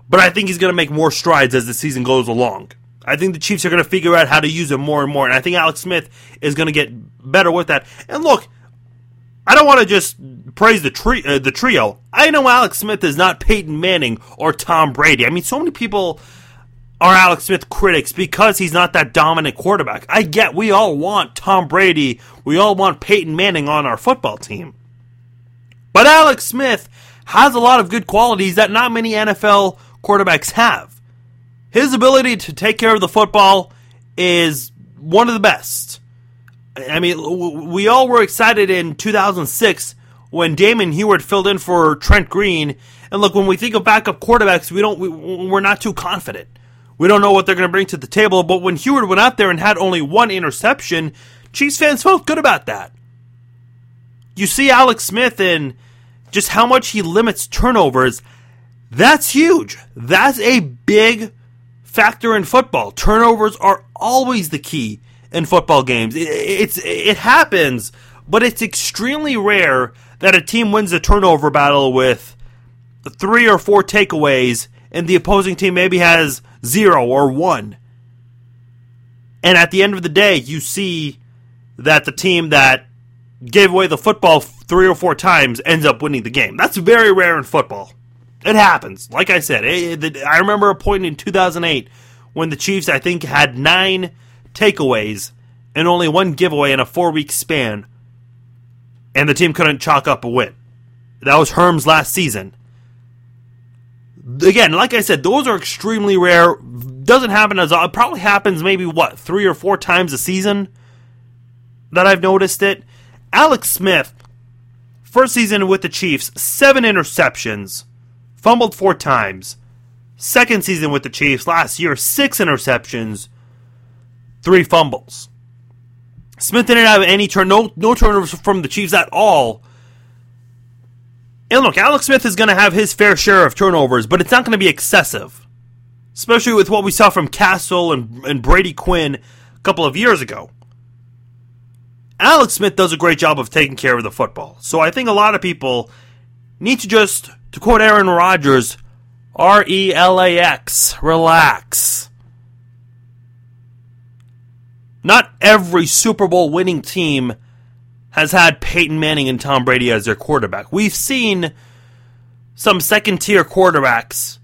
But I think he's going to make more strides as the season goes along. I think the Chiefs are going to figure out how to use him more and more. And I think Alex Smith is going to get better with that. And look, I don't want to just praise the, tri- uh, the trio. I know Alex Smith is not Peyton Manning or Tom Brady. I mean, so many people are Alex Smith critics because he's not that dominant quarterback. I get we all want Tom Brady. We all want Peyton Manning on our football team. But Alex Smith has a lot of good qualities that not many N F L quarterbacks have. His ability to take care of the football is one of the best. I mean, we all were excited in two thousand six when Damon Hewitt filled in for Trent Green. And look, when we think of backup quarterbacks, we don't, we, we're not too confident. We don't know what they're going to bring to the table. But when Hewitt went out there and had only one interception, Chiefs fans felt good about that. You see Alex Smith and just how much he limits turnovers. That's huge. That's a big factor in football. Turnovers are always the key in football games. It, it's, it happens, but it's extremely rare that a team wins a turnover battle with three or four takeaways and the opposing team maybe has zero or one. And at the end of the day, you see that the team that gave away the football three or four times ends up winning the game. That's very rare in football. It happens. Like I said, it, it, I remember a point in two thousand eight when the Chiefs, I think, had nine takeaways and only one giveaway in a four-week span, and the team couldn't chalk up a win. That was Herm's last season. Again, like I said, those are extremely rare. Doesn't happen as often. It probably happens maybe, what, three or four times a season that I've noticed it. Alex Smith, first season with the Chiefs, seven interceptions, fumbled four times. Second season with the Chiefs, last year, six interceptions, three fumbles. Smith didn't have any turn, no, no turnovers from the Chiefs at all. And look, Alex Smith is going to have his fair share of turnovers, but it's not going to be excessive, especially with what we saw from Castle and, and Brady Quinn a couple of years ago. Alex Smith does a great job of taking care of the football. So I think a lot of people need to just, to quote Aaron Rodgers, R E L A X, relax. Not every Super Bowl winning team has had Peyton Manning and Tom Brady as their quarterback. We've seen some second-tier quarterbacks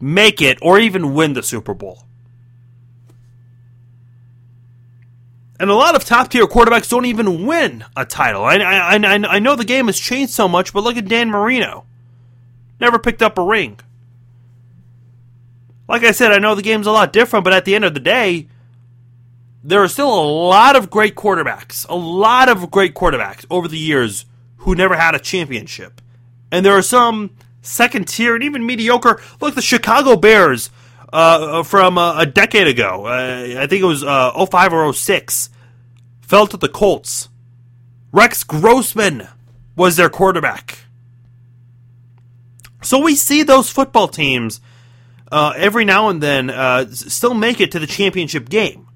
make it or even win the Super Bowl. And a lot of top-tier quarterbacks don't even win a title. I, I, I, I know the game has changed so much, but look at Dan Marino. Never picked up a ring. Like I said, I know the game's a lot different, but at the end of the day, there are still a lot of great quarterbacks, a lot of great quarterbacks over the years who never had a championship. And there are some second-tier and even mediocre. Look, the Chicago Bears Uh, from uh, a decade ago, uh, I think it was uh, oh five or oh six, fell to the Colts. Rex Grossman was their quarterback. So we see those football teams uh, every now and then uh, still make it to the championship game.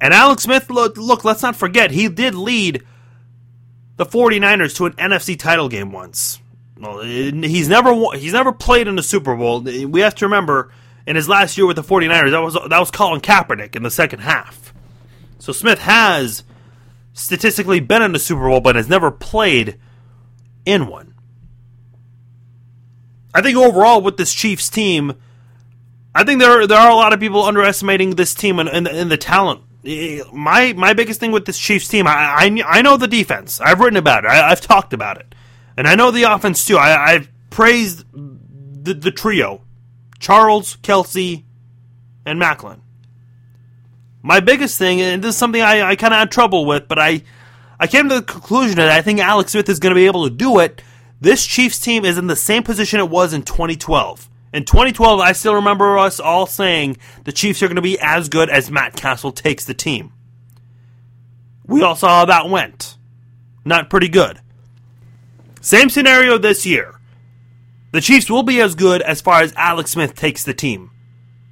And Alex Smith, look, look, let's not forget, he did lead the 49ers to an N F C title game once. Well, he's never won, he's never played in the Super Bowl. We have to remember, in his last year with the 49ers, that was that was Colin Kaepernick in the second half. So Smith has statistically been in the Super Bowl, but has never played in one. I think overall with this Chiefs team, I think there are, there are a lot of people underestimating this team and, and, and the talent. My my biggest thing with this Chiefs team, I I, I know the defense. I've written about it. I, I've talked about it. And I know the offense, too. I, I've praised the, the trio, Charles, Kelce, and Maclin. My biggest thing, and this is something I, I kind of had trouble with, but I, I came to the conclusion that I think Alex Smith is going to be able to do it. This Chiefs team is in the same position it was in twenty twelve. In twenty twelve, I still remember us all saying the Chiefs are going to be as good as Matt Castle takes the team. We all saw how that went. Not pretty good. Same scenario this year. The Chiefs will be as good as far as Alex Smith takes the team.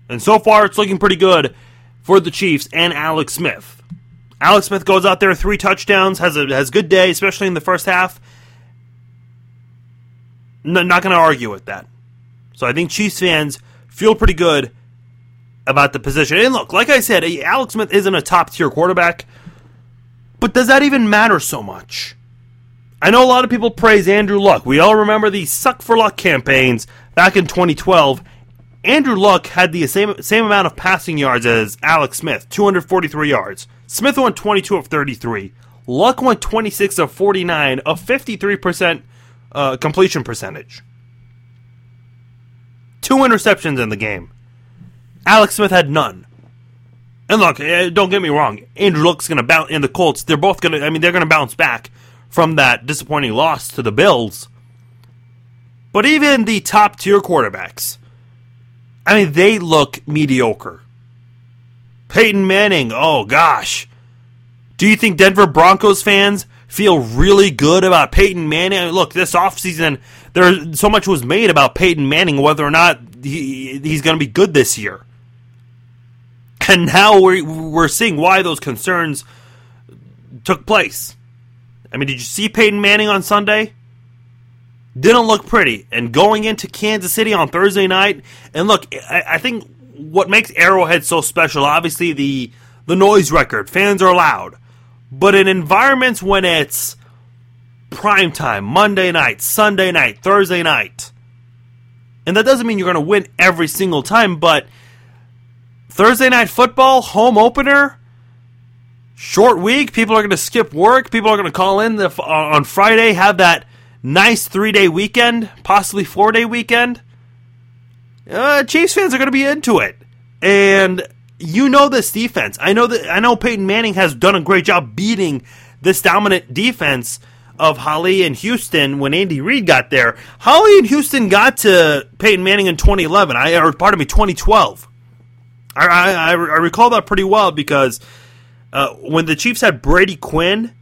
And so far, it's looking pretty good for the Chiefs and Alex Smith. Alex Smith goes out there, three touchdowns, has a has a good day, especially in the first half. No, not going to argue with that. So I think Chiefs fans feel pretty good about the position. And look, like I said, Alex Smith isn't a top-tier quarterback, but does that even matter so much? I know a lot of people praise Andrew Luck. We all remember the Suck for Luck campaigns back in twenty twelve. Andrew Luck had the same same amount of passing yards as Alex Smith, two hundred forty-three yards. Smith went twenty-two of thirty-three. Luck went twenty-six of forty-nine, a fifty-three percent uh, completion percentage. two interceptions in the game. Alex Smith had none. And look, don't get me wrong, Andrew Luck's going to bounce, and the Colts, they're both going to, I mean, they're going to bounce back from that disappointing loss to the Bills. But even the top-tier quarterbacks, I mean, they look mediocre. Peyton Manning, oh gosh. Do you think Denver Broncos fans feel really good about Peyton Manning? I mean, look, this offseason, there so much was made about Peyton Manning, whether or not he, he's going to be good this year. And now we're, we're seeing why those concerns took place. I mean, did you see Peyton Manning on Sunday? Didn't look pretty. And going into Kansas City on Thursday night, and look, I, I think what makes Arrowhead so special, obviously the the noise record, fans are loud. But in environments when it's primetime, Monday night, Sunday night, Thursday night, and that doesn't mean you're going to win every single time, but Thursday night football, home opener, short week, people are going to skip work, people are going to call in the, on Friday, have that nice three-day weekend, possibly four-day weekend. Uh, Chiefs fans are going to be into it. And you know this defense. I know that I know Peyton Manning has done a great job beating this dominant defense of Holly and Houston when Andy Reid got there. Holly and Houston got to Peyton Manning in twenty eleven, I or pardon me, twenty twelve. I, I, I recall that pretty well because uh, when the Chiefs had Brady Quinn,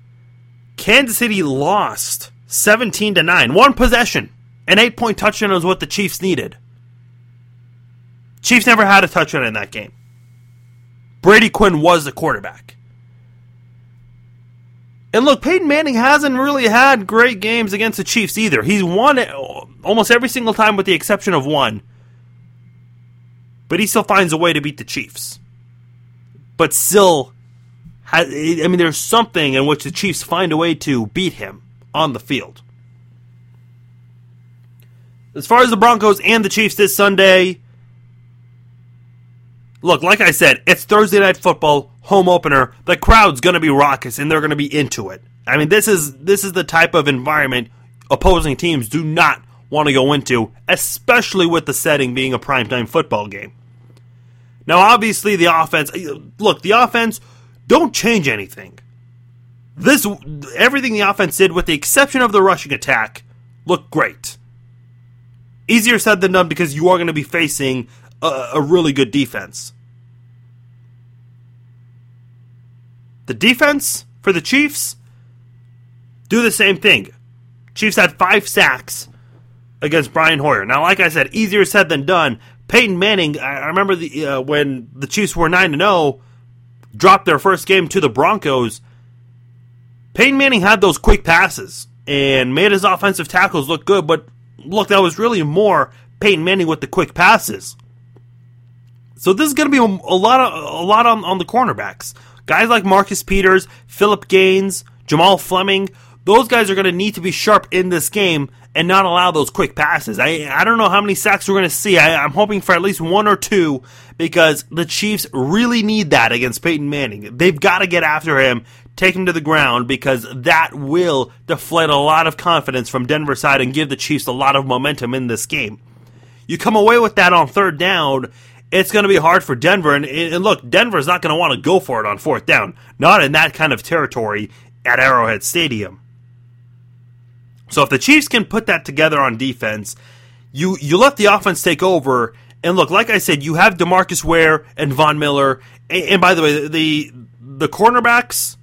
Kansas City lost seventeen to nine. One possession. An eight-point touchdown was what the Chiefs needed. Chiefs never had a touchdown in that game. Brady Quinn was the quarterback. And look, Peyton Manning hasn't really had great games against the Chiefs either. He's won almost every single time with the exception of one. But he still finds a way to beat the Chiefs. But still, has, I mean, there's something in which the Chiefs find a way to beat him on the field. As far as the Broncos and the Chiefs this Sunday, look, like I said, it's Thursday night football, home opener. The crowd's going to be raucous, and they're going to be into it. I mean, this is this is the type of environment opposing teams do not want to go into, especially with the setting being a primetime football game. Now, obviously, the offense, look, the offense, don't change anything. This everything the offense did, with the exception of the rushing attack, looked great. Easier said than done because you are going to be facing a, a really good defense. The defense for the Chiefs do the same thing. Chiefs had five sacks against Brian Hoyer. Now, like I said, easier said than done. Peyton Manning, I remember the, uh, when the Chiefs were nine and oh, dropped their first game to the Broncos. Peyton Manning had those quick passes and made his offensive tackles look good, but look, that was really more Peyton Manning with the quick passes. So this is going to be a, a lot of a lot on, on the cornerbacks. Guys like Marcus Peters, Phillip Gaines, Jamal Fleming, those guys are going to need to be sharp in this game and not allow those quick passes. I I don't know how many sacks we're going to see. I, I'm hoping for at least one or two because the Chiefs really need that against Peyton Manning. They've got to get after him, take him to the ground, because that will deflate a lot of confidence from Denver's side and give the Chiefs a lot of momentum in this game. You come away with that on third down, it's going to be hard for Denver. And, and look, Denver's not going to want to go for it on fourth down. Not in that kind of territory at Arrowhead Stadium. So if the Chiefs can put that together on defense, you, you let the offense take over. And look, like I said, you have DeMarcus Ware and Von Miller. And, and by the way, the the cornerbacks,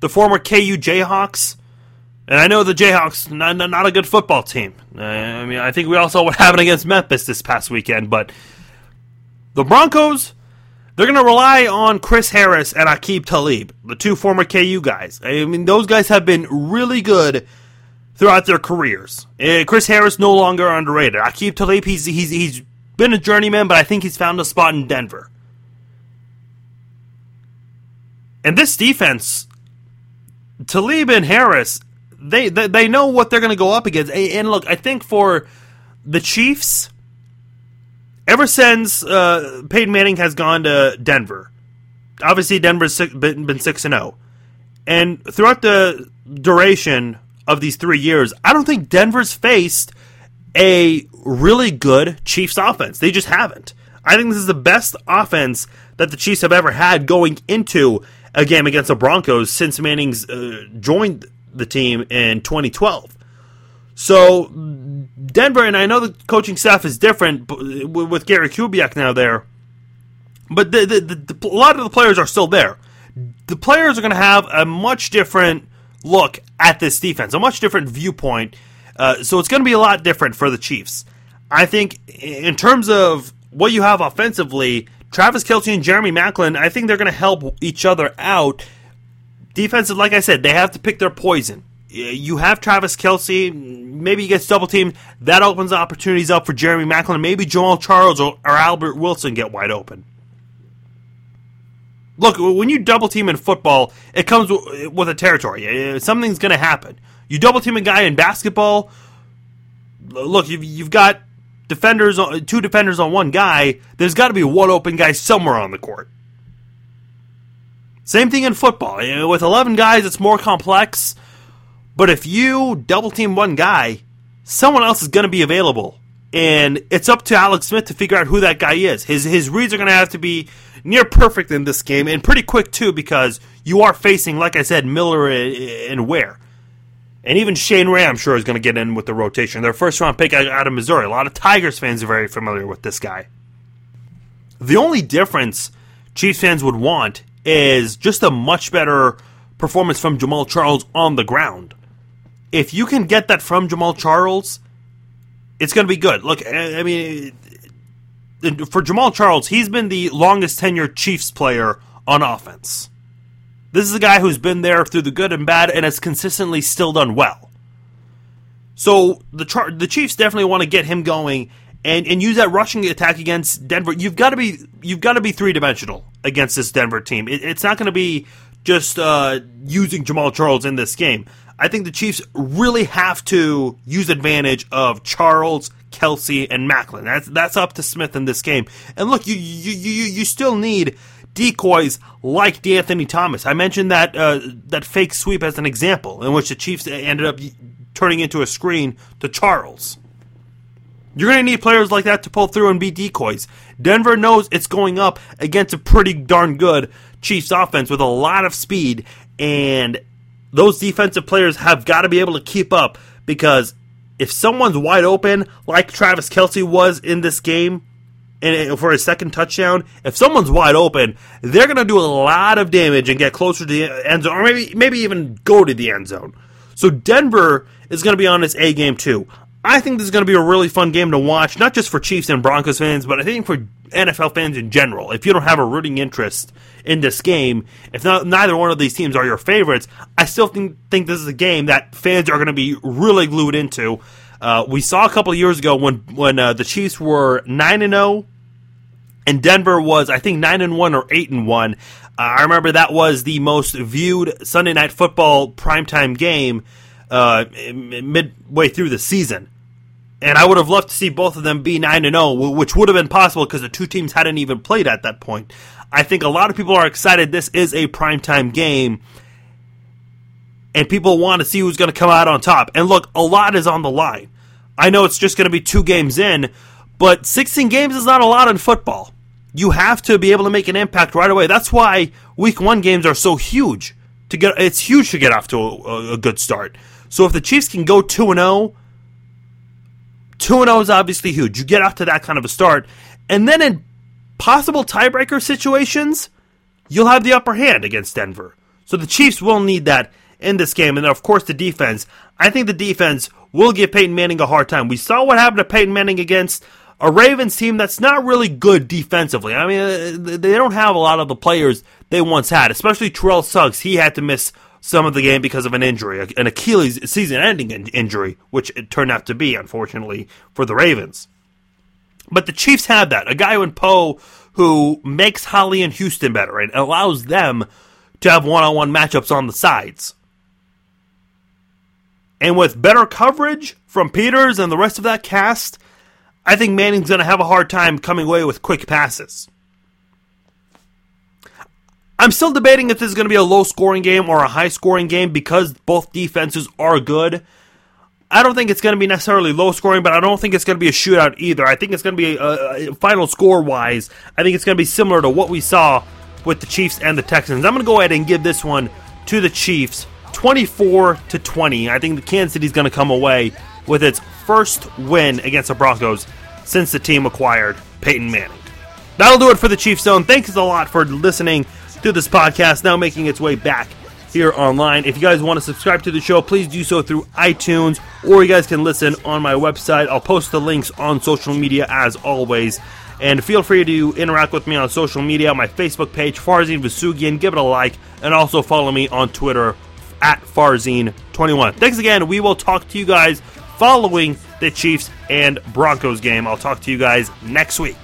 the former K U Jayhawks, and I know the Jayhawks, not, not a good football team. I mean, I think we all saw what happened against Memphis this past weekend, but the Broncos, they're going to rely on Chris Harris and Aqib Talib, the two former K U guys. I mean, those guys have been really good throughout their careers. Uh, Chris Harris no longer underrated. Aqib Talib, he's, he's he's been a journeyman, but I think he's found a spot in Denver. And this defense, Talib and Harris, they they, they know what they're going to go up against. And look, I think for the Chiefs, ever since uh, Peyton Manning has gone to Denver, obviously Denver's been six and oh. And throughout the duration of these three years, I don't think Denver's faced a really good Chiefs offense. They just haven't. I think this is the best offense that the Chiefs have ever had going into a game against the Broncos since Manning's uh, joined the team in twenty twelve. So Denver, and I know the coaching staff is different with Gary Kubiak now there, but the, the, the, the, a lot of the players are still there. The players are going to have a much different look at this defense, a much different viewpoint. Uh, so it's going to be a lot different for the Chiefs. I think in terms of what you have offensively, Travis Kelce and Jeremy Maclin, I think they're going to help each other out. Defensive, like I said, they have to pick their poison. You have Travis Kelce, maybe he gets double-teamed. That opens opportunities up for Jeremy Maclin. Maybe Jamaal Charles or, or Albert Wilson get wide open. Look, when you double-team in football, it comes with a territory. Something's going to happen. You double-team a guy in basketball, look, you've, you've got defenders, on, two defenders on one guy. There's got to be one open guy somewhere on the court. Same thing in football. With eleven guys, it's more complex. But if you double-team one guy, someone else is going to be available. And it's up to Alex Smith to figure out who that guy is. His his reads are going to have to be near perfect in this game, and pretty quick too, because you are facing, like I said, Miller and Ware, and even Shane Ray, I'm sure, is going to get in with the rotation. Their first round pick out of Missouri. A lot of Tigers fans are very familiar with this guy. The only difference Chiefs fans would want is just a much better performance from Jamaal Charles on the ground. If you can get that from Jamaal Charles, it's going to be good. Look, I mean, for Jamaal Charles, he's been the longest-tenured Chiefs player on offense. This is a guy who's been there through the good and bad and has consistently still done well. So the Char- the Chiefs definitely want to get him going and, and use that rushing attack against Denver. You've got to be you've got to be three-dimensional against this Denver team. It, it's not going to be just uh, using Jamaal Charles in this game. I think the Chiefs really have to use advantage of Charles, Kelce, and Maclin. That's that's up to Smith in this game. And look, you you you, you still need decoys like DeAnthony Thomas. I mentioned that uh, that fake sweep as an example in which the Chiefs ended up turning into a screen to Charles. You're going to need players like that to pull through and be decoys. Denver knows it's going up against a pretty darn good Chiefs offense with a lot of speed, and those defensive players have got to be able to keep up, because if someone's wide open, like Travis Kelce was in this game and for his second touchdown, if someone's wide open, they're going to do a lot of damage and get closer to the end zone, or maybe, maybe even go to the end zone. So Denver is going to be on its A game too. I think this is going to be a really fun game to watch, not just for Chiefs and Broncos fans, but I think for N F L fans in general. If you don't have a rooting interest in this game, if not, neither one of these teams are your favorites, I still think, think this is a game that fans are going to be really glued into. Uh, we saw a couple of years ago when when uh, the Chiefs were nine and oh, and Denver was, I think, nine and one or eight and one. Uh, I remember that was the most viewed Sunday Night Football primetime game Uh, midway through the season. And I would have loved to see both of them be nine and oh, which would have been possible because the two teams hadn't even played at that point. I think a lot of people are excited. This is a primetime game, and people want to see who's going to come out on top. And look, a lot is on the line. I know it's just going to be two games in, but sixteen games is not a lot in football. You have to be able to make an impact right away. That's why week one games are so huge. To get, it's huge to get off to a, a good start. So if the Chiefs can go two and oh, two and oh is obviously huge. You get off to that kind of a start. And then in possible tiebreaker situations, you'll have the upper hand against Denver. So the Chiefs will need that in this game. And, of course, the defense. I think the defense will give Peyton Manning a hard time. We saw what happened to Peyton Manning against a Ravens team that's not really good defensively. I mean, they don't have a lot of the players they once had, especially Terrell Suggs. He had to miss some of the game because of an injury, an Achilles season-ending injury, which it turned out to be, unfortunately, for the Ravens. But the Chiefs have that. A guy in Poe who makes Holly and Houston better and allows them to have one-on-one matchups on the sides. And with better coverage from Peters and the rest of that cast, I think Manning's going to have a hard time coming away with quick passes. I'm still debating if this is going to be a low-scoring game or a high-scoring game because both defenses are good. I don't think it's going to be necessarily low scoring, but I don't think it's going to be a shootout either. I think it's going to be, uh, final score-wise, I think it's going to be similar to what we saw with the Chiefs and the Texans. I'm going to go ahead and give this one to the Chiefs, twenty-four to twenty. I think the Kansas City's going to come away with its first win against the Broncos since the team acquired Peyton Manning. That'll do it for the Chiefs Zone. Thanks a lot for listening to this podcast, now making its way back here online. If you guys want to subscribe to the show, please do so through iTunes, or you guys can listen on my website. I'll post the links on social media as always, and feel free to interact with me on social media. My Facebook page, Farzin Vousoughian, give it a like, and also follow me on Twitter at Farzin twenty-one. Thanks again. We will talk to you guys following the Chiefs and Broncos game. I'll talk to you guys next week.